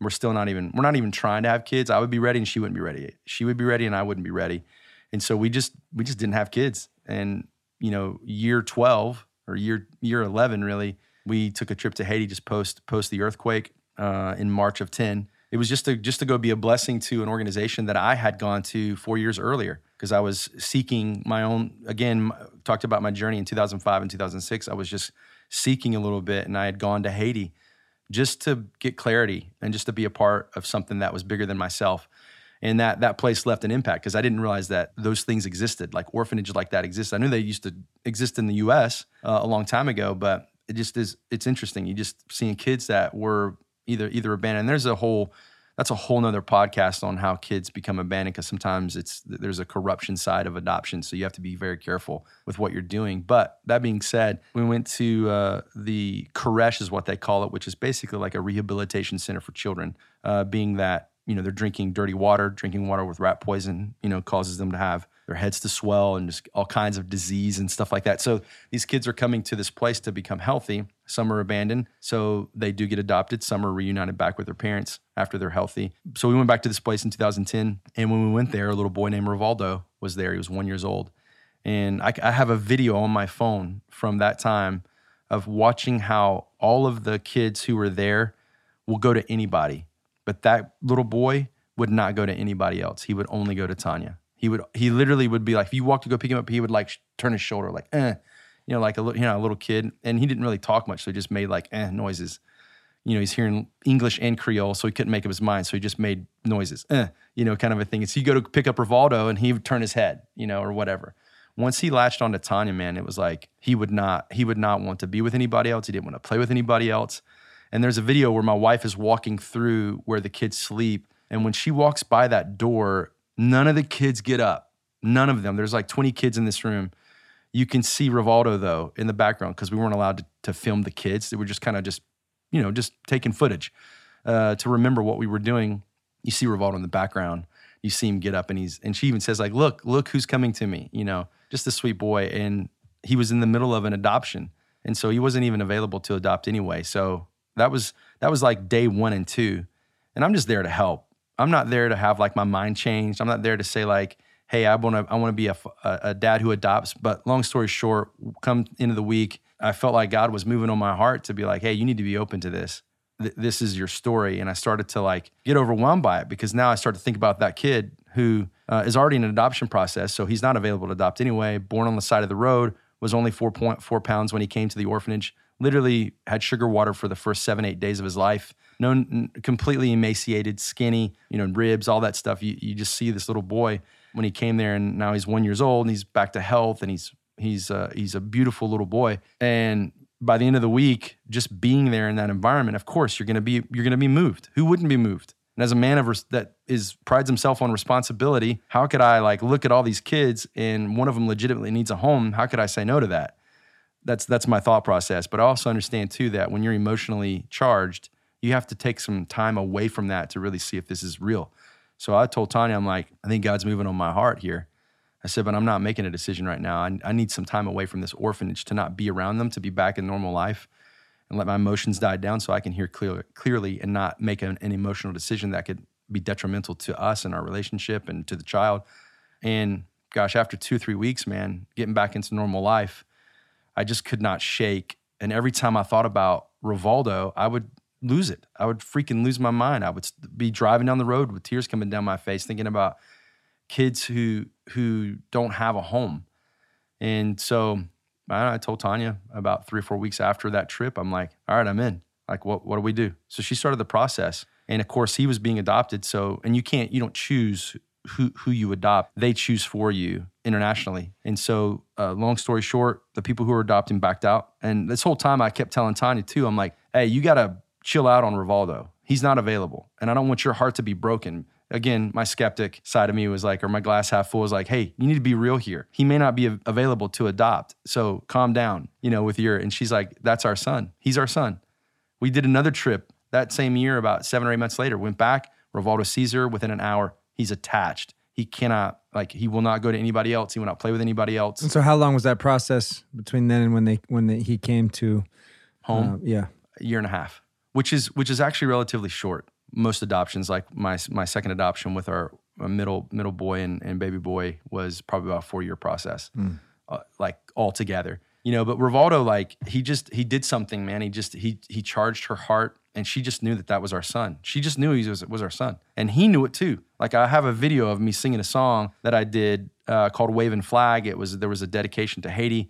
we're still not even, we're not even trying to have kids. I would be ready and she wouldn't be ready. She would be ready and I wouldn't be ready. And so we just, we just didn't have kids. And, you know, year twelve or year year eleven really, we took a trip to Haiti just post, post the earthquake uh, in March of ten. It was just to just to go be a blessing to an organization that I had gone to four years earlier because I was seeking my own, again, talked about my journey in two thousand five and two thousand six. I was just seeking a little bit, and I had gone to Haiti just to get clarity and just to be a part of something that was bigger than myself. And that that place left an impact because I didn't realize that those things existed, like orphanages like that exist. I knew they used to exist in the U S uh, a long time ago, but it just is, it's interesting. You just seeing kids that were Either either abandoned. There's a whole, that's a whole nother podcast on how kids become abandoned because sometimes it's there's a corruption side of adoption. So you have to be very careful with what you're doing. But that being said, we went to uh, the Koresh is what they call it, which is basically like a rehabilitation center for children, uh, being that, you know, they're drinking dirty water, drinking water with rat poison, you know, causes them to have their heads to swell and just all kinds of disease and stuff like that. So these kids are coming to this place to become healthy. Some are abandoned, so they do get adopted. Some are reunited back with their parents after they're healthy. So we went back to this place in two thousand ten. And when we went there, a little boy named Rivaldo was there. He was one year old. And I, I have a video on my phone from that time of watching how all of the kids who were there will go to anybody. But that little boy would not go to anybody else. He would only go to Tanya. He would, he literally would be like, if you walked to go pick him up, he would like sh- turn his shoulder like, eh, you know, like a, li- you know, a little kid. And he didn't really talk much. So he just made like, eh, noises. You know, he's hearing English and Creole, so he couldn't make up his mind. So he just made noises, eh, you know, kind of a thing. And so you go to pick up Rivaldo and he would turn his head, you know, or whatever. Once he latched onto Tanya, man, it was like he would not he would not want to be with anybody else. He didn't want to play with anybody else. And there's a video where my wife is walking through where the kids sleep. And when she walks by that door, none of the kids get up. None of them. There's like twenty kids in this room. You can see Rivaldo, though, in the background because we weren't allowed to, to film the kids. They were just kind of just, you know, just taking footage uh, to remember what we were doing. You see Rivaldo in the background. You see him get up, and he's and she even says, like, look, look who's coming to me, you know. Just a sweet boy, and he was in the middle of an adoption, and so he wasn't even available to adopt anyway. So that was that was like day one and two, and I'm just there to help. I'm not there to have like my mind changed. I'm not there to say like, hey, I want to I want to be a, a, a dad who adopts. But long story short, come into the week, I felt like God was moving on my heart to be like, hey, you need to be open to this. Th- this is your story, and I started to like get overwhelmed by it because now I start to think about that kid who uh, is already in an adoption process, so he's not available to adopt anyway, born on the side of the road, was only four point four pounds when he came to the orphanage, literally had sugar water for the first seven, eight days of his life, known, completely emaciated, skinny, you know, ribs, all that stuff. You you just see this little boy when he came there, and now he's one years old, and he's back to health, and he's he's uh, he's a beautiful little boy. And by the end of the week, just being there in that environment, of course, you're gonna be you're gonna be moved. Who wouldn't be moved? And as a man of res- that is prides himself on responsibility, how could I like look at all these kids and one of them legitimately needs a home? How could I say no to that? That's that's my thought process. But I also understand too that when you're emotionally charged, you have to take some time away from that to really see if this is real. So I told Tanya, I'm like, I think God's moving on my heart here. I said, but I'm not making a decision right now. I, I need some time away from this orphanage to not be around them, to be back in normal life. And let my emotions die down so I can hear clear, clearly and not make an, an emotional decision that could be detrimental to us and our relationship and to the child. And gosh, after two, three weeks, man, getting back into normal life, I just could not shake. And every time I thought about Rivaldo, I would lose it. I would freaking lose my mind. I would be driving down the road with tears coming down my face, thinking about kids who who don't have a home. And so I told Tanya about three or four weeks after that trip, I'm like, all right, I'm in. Like, what what do we do? So she started the process. And of course, he was being adopted. So, and you can't, you don't choose who who you adopt. They choose for you internationally. And so uh, long story short, the people who were adopting backed out. And this whole time I kept telling Tanya too, I'm like, hey, you got to chill out on Rivaldo. He's not available. And I don't want your heart to be broken. Again, my skeptic side of me was like, or my glass half full was like, hey, you need to be real here. He may not be available to adopt. So calm down, you know, with your, and she's like, that's our son. He's our son. We did another trip that same year, about seven or eight months later, went back, Rivaldo sees her within an hour. He's attached. He cannot, like, he will not go to anybody else. He will not play with anybody else. And so how long was that process between then and when they, when the, he came to home? Uh, yeah. A year and a half, which is, which is actually relatively short. Most adoptions, like my my second adoption with our middle middle boy and, and baby boy, was probably about a four year process, mm. uh, like all together, you know. But Rivaldo, like he just he did something, man. He just he he charged her heart, and she just knew that that was our son. She just knew he was was our son, and he knew it too. Like I have a video of me singing a song that I did uh, called "Waving Flag." It was there was a dedication to Haiti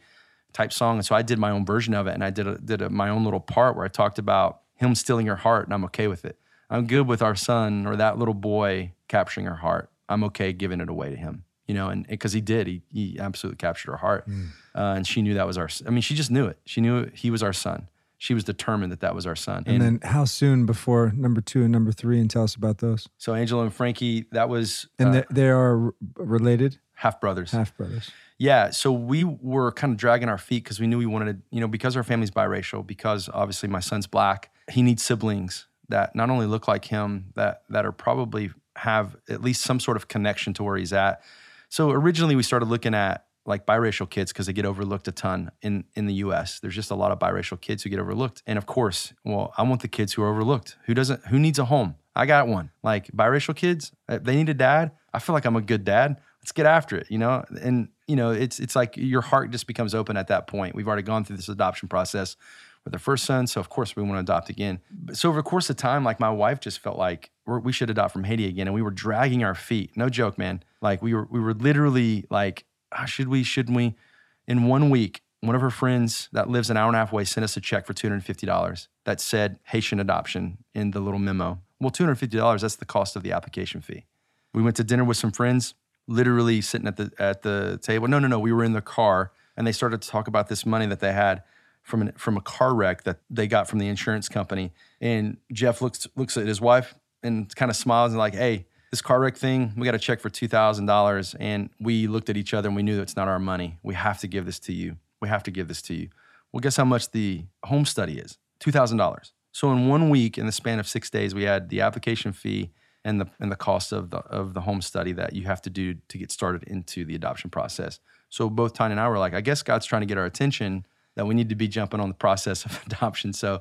type song, and so I did my own version of it, and I did a, did a, my own little part where I talked about him stealing her heart, and I'm okay with it. I'm good with our son or that little boy capturing her heart. I'm okay giving it away to him, you know, and because he did, he, he absolutely captured her heart. Mm. Uh, and she knew that was our, I mean, she just knew it. She knew he was our son. She was determined that that was our son. And, and then how soon before number two and number three? And tell us about those. So Angela and Frankie, that was. And uh, they, they are related? Half brothers. Half brothers. Yeah. So we were kind of dragging our feet because we knew we wanted to, you know, because our family's biracial, because obviously my son's black, he needs siblings that not only look like him, that that are probably have at least some sort of connection to where he's at. So originally we started looking at like biracial kids because they get overlooked a ton in, in the U S. There's just a lot of biracial kids who get overlooked. And of course, well, I want the kids who are overlooked. Who doesn't, who needs a home? I got one. Like biracial kids, they need a dad. I feel like I'm a good dad. Let's get after it, you know? And you know, it's it's like your heart just becomes open at that point. We've already gone through this adoption process with our first son, so of course we want to adopt again. So over the course of time, like my wife just felt like we're, we should adopt from Haiti again, and we were dragging our feet. No joke, man. Like we were we were literally like, oh, should we? Shouldn't we? In one week, one of her friends that lives an hour and a half away sent us a check for two hundred fifty dollars that said Haitian adoption in the little memo. Well, two hundred fifty dollars, that's the cost of the application fee. We went to dinner with some friends, literally sitting at the at the table. No, no, no, we were in the car, and they started to talk about this money that they had from an, from a car wreck that they got from the insurance company. And Jeff looks looks at his wife and kind of smiles and like, hey, this car wreck thing, we got a check for two thousand dollars. And we looked at each other and we knew it's not our money. We have to give this to you. We have to give this to you. Well, guess how much the home study is? two thousand dollars. So in one week, in the span of six days, we had the application fee and the and the cost of the, of the home study that you have to do to get started into the adoption process. So both Tanya and I were like, I guess God's trying to get our attention that we need to be jumping on the process of adoption. So,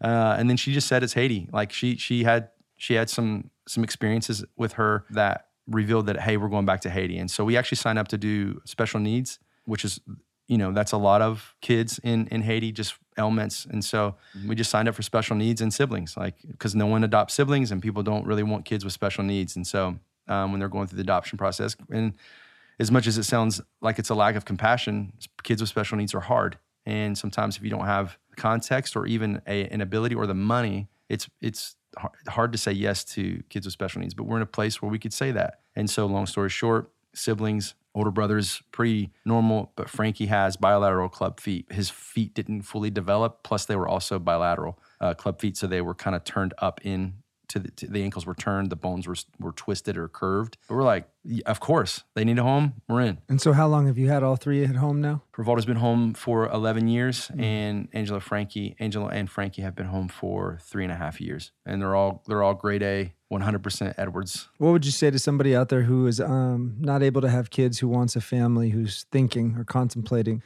uh, and then she just said it's Haiti. Like she she had she had some some experiences with her that revealed that, hey, we're going back to Haiti. And so we actually signed up to do special needs, which is, you know, that's a lot of kids in in Haiti, just ailments. And so we just signed up for special needs and siblings, like, because no one adopts siblings and people don't really want kids with special needs. And so um, when they're going through the adoption process, and as much as it sounds like it's a lack of compassion, kids with special needs are hard. And sometimes if you don't have context or even a, an ability or the money, it's it's hard to say yes to kids with special needs. But we're in a place where we could say that. And so long story short, siblings, older brothers, pretty normal. But Frankie has bilateral club feet. His feet didn't fully develop. Plus, they were also bilateral uh, club feet. So they were kind of turned up in to the, to the ankles were turned. The bones were were twisted or curved. But we're like, of course, they need a home. We're in. And so how long have you had all three at home now? Rivaldo's been home for eleven years, mm-hmm. and Angela, Frankie, Angela and Frankie have been home for three and a half years. And they're all they're all grade A, one hundred percent Edwards. What would you say to somebody out there who is um, not able to have kids, who wants a family, who's thinking or contemplating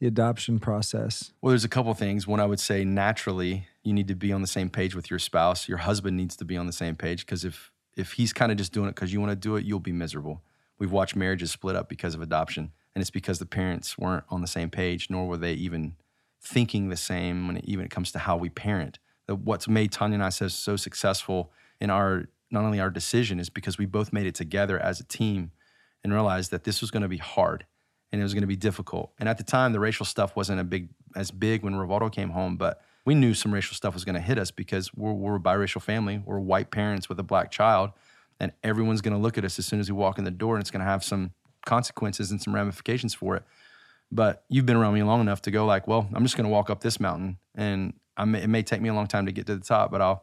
the adoption process? Well, there's a couple things. One, I would say naturally, you need to be on the same page with your spouse. Your husband needs to be on the same page, because if If he's kind of just doing it because you want to do it, you'll be miserable. We've watched marriages split up because of adoption, and it's because the parents weren't on the same page, nor were they even thinking the same when it even comes to how we parent. What's made Tanya and I so successful in our, not only our decision, is because we both made it together as a team and realized that this was going to be hard and it was going to be difficult. And at the time, the racial stuff wasn't a big as big when Rivaldo came home, but we knew some racial stuff was going to hit us because we're, we're a biracial family. We're white parents with a black child, and everyone's going to look at us as soon as we walk in the door, and it's going to have some consequences and some ramifications for it. But you've been around me long enough to go like, well, I'm just going to walk up this mountain, and I may, it may take me a long time to get to the top, but I'll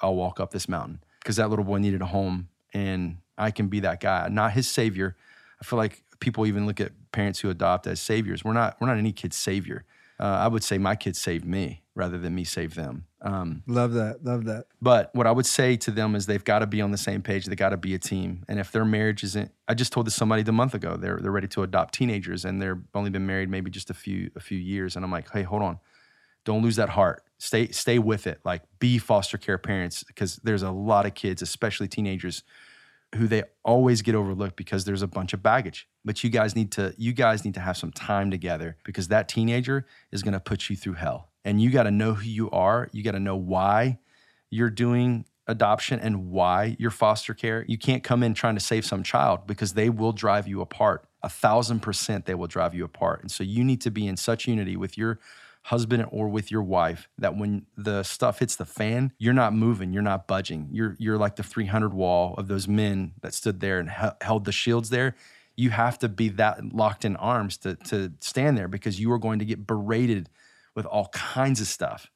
I'll walk up this mountain because that little boy needed a home, and I can be that guy, not his savior. I feel like people even look at parents who adopt as saviors. We're not we're not any kid's savior. Uh, I would say my kids saved me rather than me save them. Um, love that, love that. But what I would say to them is they've got to be on the same page. They got to be a team. And if their marriage isn't, I just told this somebody a month ago, they're they're ready to adopt teenagers, and they're only been married maybe just a few a few years. And I'm like, hey, hold on, don't lose that heart. Stay stay with it. Like, be foster care parents, because there's a lot of kids, especially teenagers, who they always get overlooked because there's a bunch of baggage. But you guys need to you guys need to have some time together, because that teenager is going to put you through hell. And you got to know who you are. You got to know why you're doing adoption and why you're foster care. You can't come in trying to save some child, because they will drive you apart. A thousand percent they will drive you apart. And so you need to be in such unity with your husband or with your wife that when the stuff hits the fan, you're not moving, you're not budging. You're you're like the three hundred wall of those men that stood there and he- held the shields there. You have to be that locked in arms to, to stand there, because you are going to get berated with all kinds of stuff.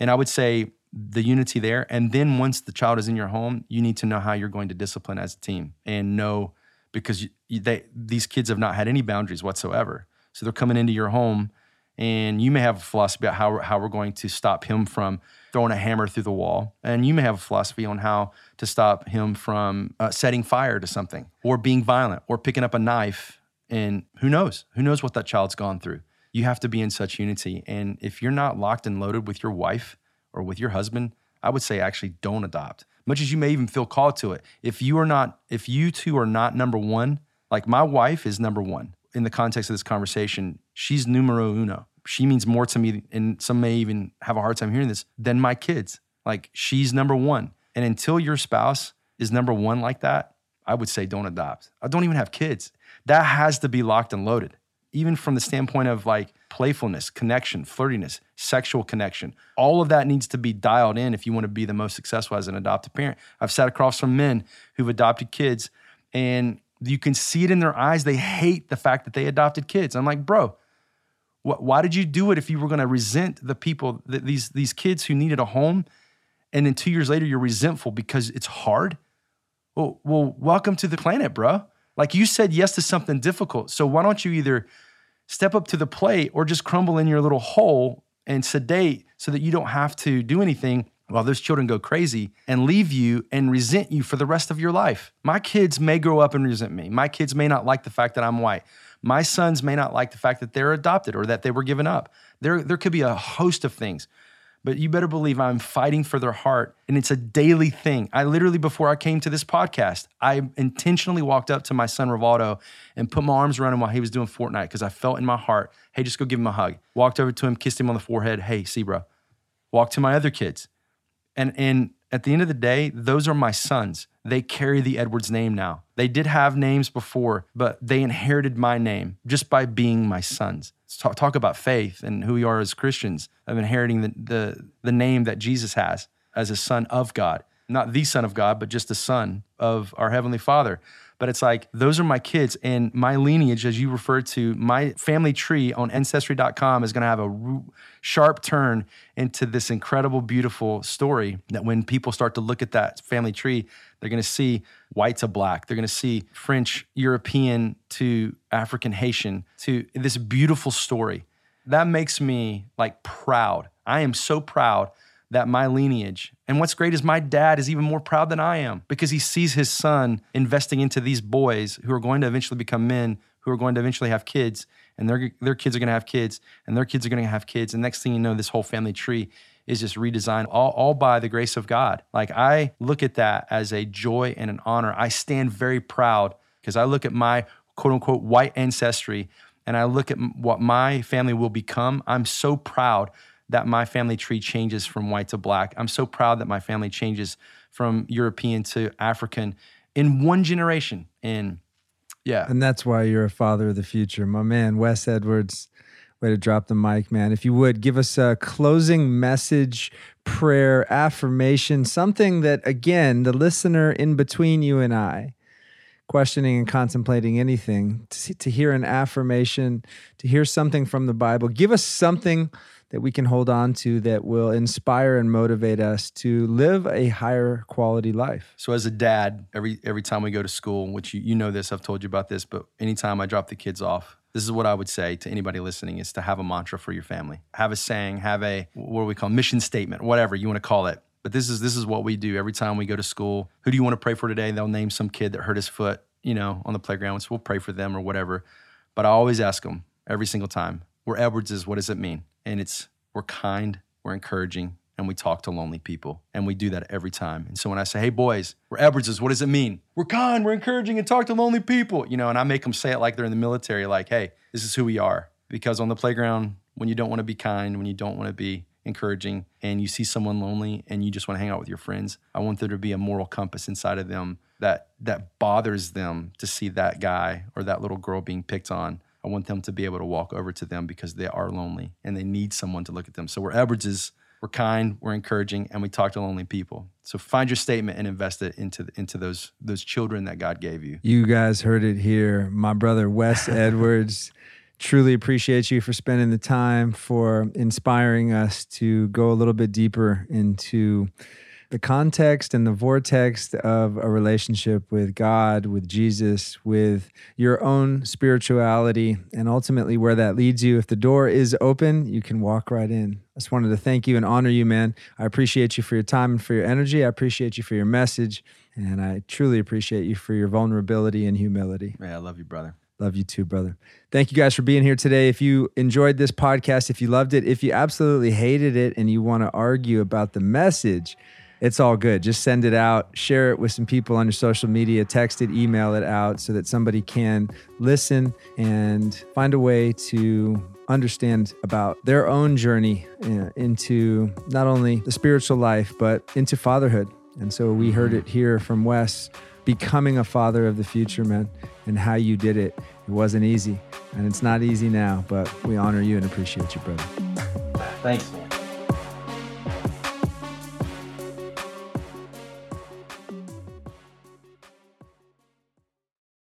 And I would say the unity there. And then once the child is in your home, you need to know how you're going to discipline as a team, and know, because you, they, these kids have not had any boundaries whatsoever. So they're coming into your home, and you may have a philosophy about how, how we're going to stop him from throwing a hammer through the wall. And you may have a philosophy on how to stop him from uh, setting fire to something, or being violent, or picking up a knife. And who knows? Who knows what that child's gone through? You have to be in such unity. And if you're not locked and loaded with your wife or with your husband, I would say actually don't adopt. Much as you may even feel called to it. If you are not, if you two are not number one, like my wife is number one. in the context of this conversation, she's numero uno. She means more to me, and some may even have a hard time hearing this, than my kids. Like, she's number one. And until your spouse is number one like that, I would say don't adopt. I don't even have kids. That has to be locked and loaded. Even from the standpoint of like playfulness, connection, flirtiness, sexual connection, all of that needs to be dialed in if you want to be the most successful as an adoptive parent. I've sat across from men who've adopted kids, and you can see it in their eyes. They hate the fact that they adopted kids. I'm like, bro, wh- why did you do it if you were going to resent the people, th- these, these kids who needed a home, and then two years later you're resentful because it's hard? Well, well, welcome to the planet, bro. Like, you said yes to something difficult. So why don't you either step up to the plate or just crumble in your little hole and sedate so that you don't have to do anything while those children go crazy and leave you and resent you for the rest of your life? My kids may grow up and resent me. My kids may not like the fact that I'm white. My sons may not like the fact that they're adopted or that they were given up. There, there could be a host of things. But you better believe I'm fighting for their heart, and it's a daily thing. I literally, before I came to this podcast, I intentionally walked up to my son Rivaldo and put my arms around him while he was doing Fortnite, because I felt in my heart, hey, just go give him a hug. Walked over to him, kissed him on the forehead. Hey, see, bro. Walked to my other kids. And, and at the end of the day, those are my sons. They carry the Edwards name now. They did have names before, but they inherited my name just by being my sons. Talk, talk about faith and who we are as Christians, of inheriting the, the, the name that Jesus has as a son of God. Not the son of God, but just the son of our Heavenly Father. But it's like, those are my kids, and my lineage, as you referred to, my family tree on ancestry dot com is going to have a sharp turn into this incredible, beautiful story that when people start to look at that family tree, they're going to see white to black. They're going to see French, European to African, Haitian, to this beautiful story. That makes me like proud. I am so proud that my lineage, and what's great is my dad is even more proud than I am, because he sees his son investing into these boys who are going to eventually become men, who are going to eventually have kids, and their their kids are gonna have kids, and their kids are gonna have kids. And next thing you know, this whole family tree is just redesigned, all, all by the grace of God. Like, I look at that as a joy and an honor. I stand very proud, because I look at my quote unquote white ancestry, and I look at what my family will become. I'm so proud that my family tree changes from white to black. I'm so proud that my family changes from European to African in one generation. And yeah. And that's why you're a father of the future. My man, Wes Edwards, way to drop the mic, man. If you would, give us a closing message, prayer, affirmation, something that, again, the listener in between you and I, questioning and contemplating anything, to, see, to hear an affirmation, to hear something from the Bible, give us something that we can hold on to that will inspire and motivate us to live a higher quality life. So as a dad, every every time we go to school, which you, you know this, I've told you about this, but anytime I drop the kids off, this is what I would say to anybody listening, is to have a mantra for your family. Have a saying, have a, what do we call, mission statement, whatever you want to call it. But this is this is what we do every time we go to school. Who do you want to pray for today? They'll name some kid that hurt his foot, you know, on the playground. So we'll pray for them or whatever. But I always ask them every single time, we're Edwardses, what does it mean? And it's, we're kind, we're encouraging, and we talk to lonely people. And we do that every time. And so when I say, hey, boys, we're Edwardses, what does it mean? We're kind, we're encouraging, and talk to lonely people. You know, and I make them say it like they're in the military, like, hey, this is who we are. Because on the playground, when you don't want to be kind, when you don't want to be encouraging, and you see someone lonely and you just want to hang out with your friends, I want there to be a moral compass inside of them that that bothers them to see that guy or that little girl being picked on. I want them to be able to walk over to them because they are lonely and they need someone to look at them. So we're Edwardses, we're kind, we're encouraging, and we talk to lonely people. So find your statement and invest it into into those those children that God gave you. You guys heard it here. My brother, Wes Edwards, truly appreciate you for spending the time, for inspiring us to go a little bit deeper into the context and the vortex of a relationship with God, with Jesus, with your own spirituality, and ultimately where that leads you. If the door is open, you can walk right in. I just wanted to thank you and honor you, man. I appreciate you for your time and for your energy. I appreciate you for your message, and I truly appreciate you for your vulnerability and humility. Yeah, I love you, brother. Love you too, brother. Thank you guys for being here today. If you enjoyed this podcast, if you loved it, if you absolutely hated it and you want to argue about the message, it's all good. Just send it out, share it with some people on your social media, text it, email it out so that somebody can listen and find a way to understand about their own journey into not only the spiritual life, but into fatherhood. And so we heard it here from Wes, becoming a father of the future, man, and how you did it. It wasn't easy, and it's not easy now, but we honor you and appreciate you, brother. Thanks, man.